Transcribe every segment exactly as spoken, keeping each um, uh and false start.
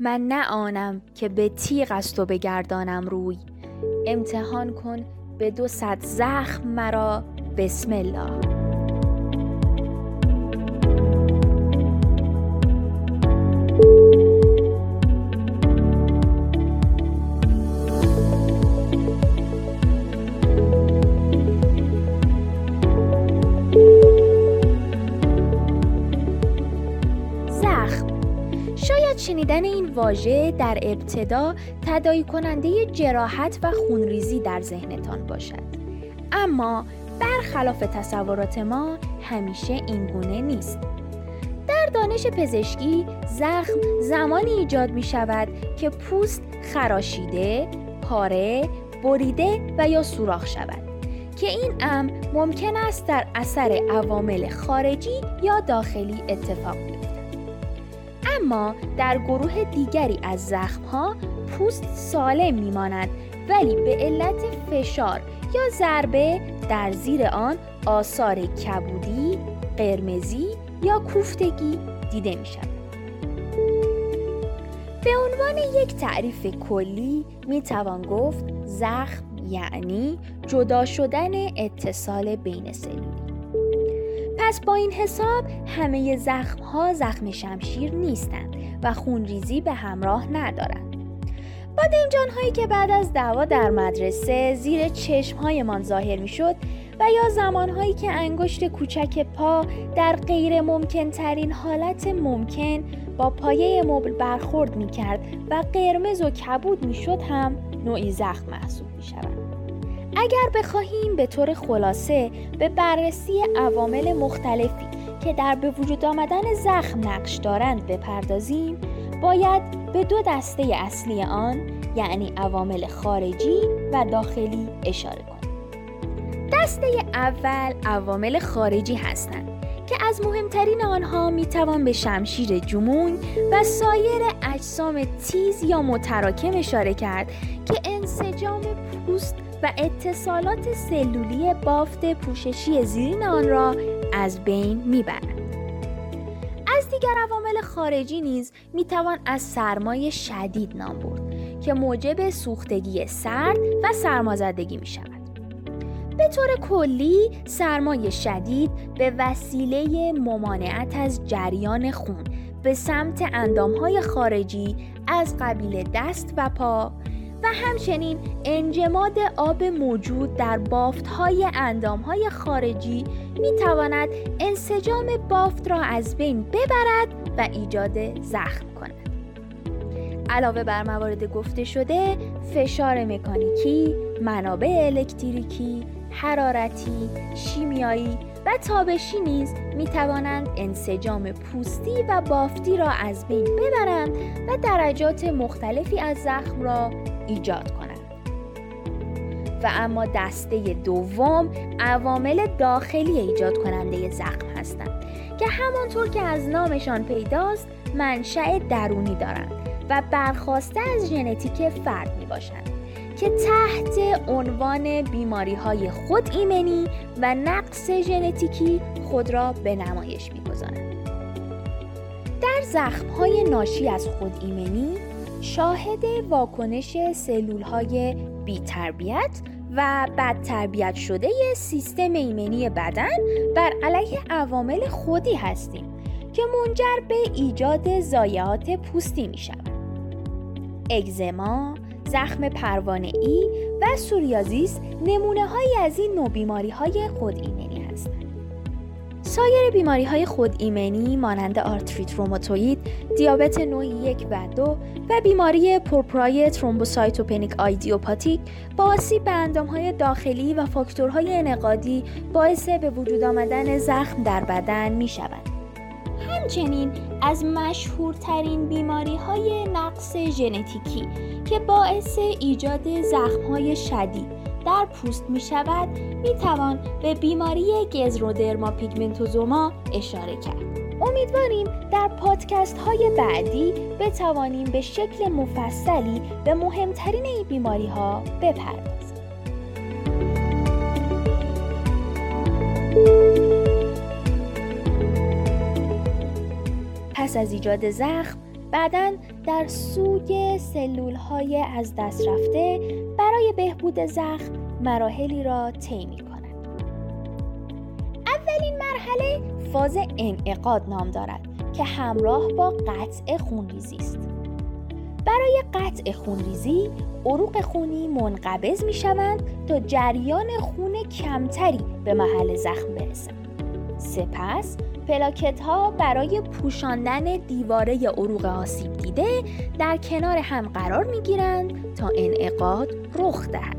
من نه آنم که به تیغ از تو بگردانم روی، امتحان کن به دو صد زخم مرا، بسم الله. شنیدن این واژه در ابتدا تداعی کننده جراحت و خونریزی در ذهنتان باشد، اما برخلاف تصورات ما همیشه این گونه نیست. در دانش پزشکی زخم زمانی ایجاد می شود که پوست خراشیده، پاره، بریده و یا سوراخ شود که این امر ممکن است در اثر عوامل خارجی یا داخلی اتفاق بیفتد. اما در گروه دیگری از زخم‌ها پوست سالم می‌ماند، ولی به علت فشار یا ضربه در زیر آن آثار کبودی، قرمزی یا کوفتگی دیده می‌شود. به عنوان یک تعریف کلی می‌توان گفت زخم یعنی جدا شدن اتصال بین سلول. پس با این حساب همه زخم‌ها زخم شمشیر نیستند و خونریزی به همراه ندارند. بادم جان‌هایی که بعد از دعوا در مدرسه زیر چشم‌هایمان ظاهر می‌شد و یا زمان‌هایی که انگشت کوچک پا در غیر ممکن‌ترین حالت ممکن با پایه مبل برخورد می‌کرد و قرمز و کبود می‌شد هم نوعی زخم محسوب می‌شود. اگر بخواهیم به طور خلاصه به بررسی عوامل مختلفی که در به وجود آمدن زخم نقش دارند بپردازیم، باید به دو دسته اصلی آن، یعنی عوامل خارجی و داخلی، اشاره کنیم. دسته اول عوامل خارجی هستند که از مهمترین آنها میتوان به شمشیر جمون و سایر اجسام تیز یا متراکم اشاره کرد که انسجام پوست و اتصالات سلولی بافت پوششی زیرین آن را از بین میبرند. از دیگر عوامل خارجی نیز میتوان از سرمای شدید نام برد که موجب سوختگی سرد و سرمازدگی میشود. به طور کلی سرمای شدید به وسیله ممانعت از جریان خون به سمت اندامهای خارجی از قبیل دست و پا و همچنین انجماد آب موجود در بافت‌های اندام‌های خارجی می‌تواند انسجام بافت را از بین ببرد و ایجاد زخم کند. علاوه بر موارد گفته شده، فشار مکانیکی، منابع الکتریکی، حرارتی، شیمیایی و تابشی نیز می‌توانند انسجام پوستی و بافتی را از بین ببرند و درجات مختلفی از زخم را ایجاد کنند. و اما دسته دوم عوامل داخلی ایجاد کننده زخم هستند که همانطور که از نامشان پیداست منشأ درونی دارند و برخواسته از ژنتیک فرد می باشند که تحت عنوان بیماری‌های خود ایمنی و نقص ژنتیکی خود را به نمایش می‌گذارند. در زخم‌های ناشی از خود ایمنی شاهد واکنش سلول‌های بی‌تربیت و بدتربیت شده سیستم ایمنی بدن بر علیه عوامل خودی هستیم که منجر به ایجاد ضایعات پوستی می‌شود. اگزما، زخم پروانه‌ای و سوریازیس نمونه‌هایی از این نوع بیماری‌های خود ایمنی هستند. سایر بیماری‌های خود ایمنی مانند آرتریت روماتوئید، دیابت نوع یک و دو و بیماری پورپرای ترومبوسایتوپنیک آیدیوپاتیک با آسیب به اندام‌های داخلی و فاکتورهای انعقادی باعث به وجود آمدن زخم در بدن می‌شوند. همچنین از مشهورترین بیماری‌های نقص ژنتیکی که باعث ایجاد زخم‌های شدید در پوست می‌شود، می‌توان به بیماری گزرودرما پیگمنتوزوما اشاره کرد. امیدواریم در پادکست‌های بعدی بتوانیم به شکل مفصلی به مهمترین این بیماری‌ها بپردازیم. پس از ایجاد زخم بدن در سوگ سلول‌های از دست رفته برای بهبود زخم مراحلی را طی می‌کند. اولین مرحله فاز انعقاد نام دارد که همراه با قطع خونریزی است. برای قطع خونریزی، عروق خونی منقبض می‌شوند تا جریان خون کمتری به محل زخم برسد. سپس پلاکت ها برای پوشاندن دیواره عروق آسیب دیده در کنار هم قرار می گیرند تا انعقاد رخ دهد.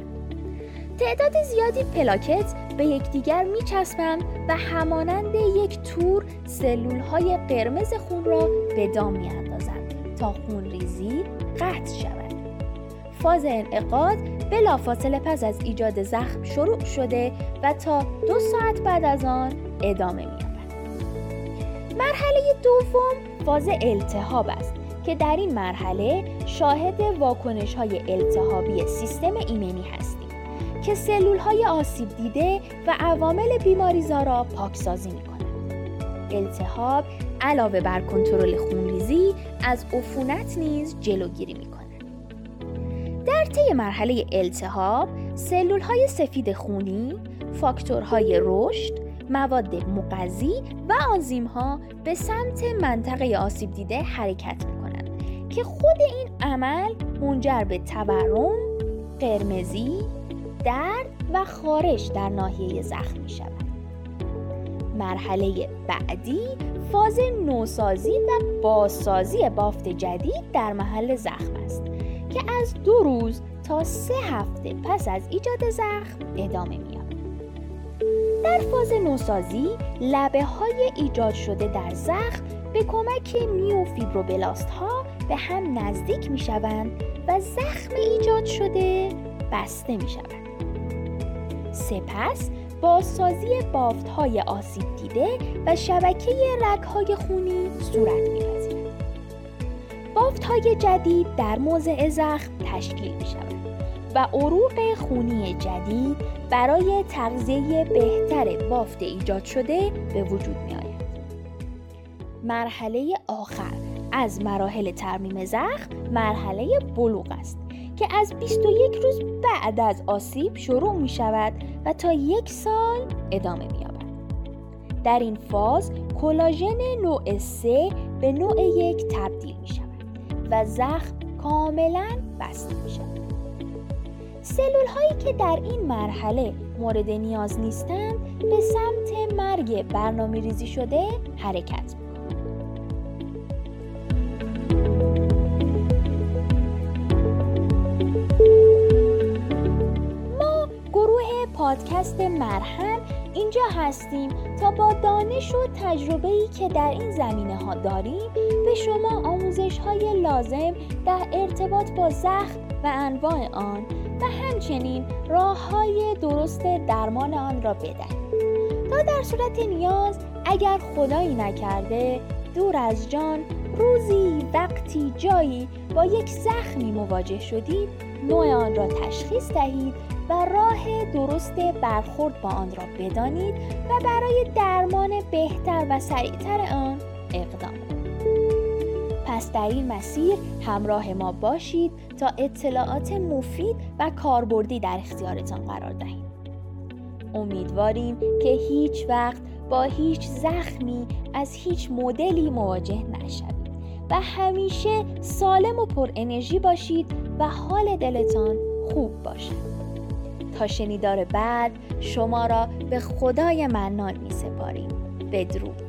تعداد زیادی پلاکت به یکدیگر می چسبند و همانند یک تور سلول های قرمز خون را به دام می اندازند تا خون ریزی قطع شود. فاز انعقاد بلافاصله پس از ایجاد زخم شروع شده و تا دو ساعت بعد از آن ادامه می‌یابد. مرحله دوم فاز التهاب است که در این مرحله شاهد واکنش‌های التهابی سیستم ایمنی هستیم که سلول‌های آسیب دیده و عوامل بیماری‌زا پاکسازی می‌کنند. التهاب علاوه بر کنترل خونریزی از عفونت نیز جلوگیری می‌کند. در طی مرحله التهاب، سلول‌های سفید خونی، فاکتورهای رشد، مواد مغذی و آنزیم‌ها به سمت منطقه آسیب دیده حرکت می‌کنند که خود این عمل منجر به تورم، قرمزی، درد و خارش در ناحیه زخم می‌شود. مرحله بعدی فاز نوسازی و بازسازی بافت جدید در محل زخم است که از دو روز تا سه هفته پس از ایجاد زخم ادامه می‌یابد. در فاز نوسازی، لبه‌های ایجاد شده در زخم به کمک میوفیبروبلاست‌ها به هم نزدیک می‌شوند و زخم ایجاد شده بسته می‌شود. سپس بازسازی بافت‌های آسیب دیده و شبکه رگ‌های خونی صورت می‌گیرد. بافت‌های جدید در موضع زخم تشکیل می‌شوند و عروق خونی جدید برای تغذیه بهتر بافت ایجاد شده به وجود می‌آید. مرحله آخر از مراحل ترمیم زخم مرحله بلوغ است که از بیست و یک روز بعد از آسیب شروع می‌شود و تا یک سال ادامه می‌یابد. در این فاز کلاژن نوع سه به نوع یک تبدیل می‌شود و زخم کاملاً بسته می شود. سلول هایی که در این مرحله مورد نیاز نیستند به سمت مرگ برنامه ریزی شده حرکت می کنند. ما گروه پادکست مرهم اینجا هستیم تا با دانش و تجربه‌ای که در این زمینه‌ها داریم به شما آموزش‌های لازم در ارتباط با زخم و انواع آن و همچنین راه‌های درست درمان آن را بدهیم تا در صورت نیاز اگر خدایی نکرده دور از جان روزی وقتی جایی با یک زخمی مواجه شدید نوع آن را تشخیص دهید و راه درست برخورد با آن را بدانید و برای درمان بهتر و سریعتر آن اقدام کنید. پس در این مسیر همراه ما باشید تا اطلاعات مفید و کاربردی در اختیارتان قرار دهیم. امیدواریم که هیچ وقت با هیچ زخمی از هیچ مدلی مواجه نشوید و همیشه سالم و پر انرژی باشید و حال دلتان خوب باشد. تا شنیدار بعد شما را به خدای منان می سپاریم. بدرود.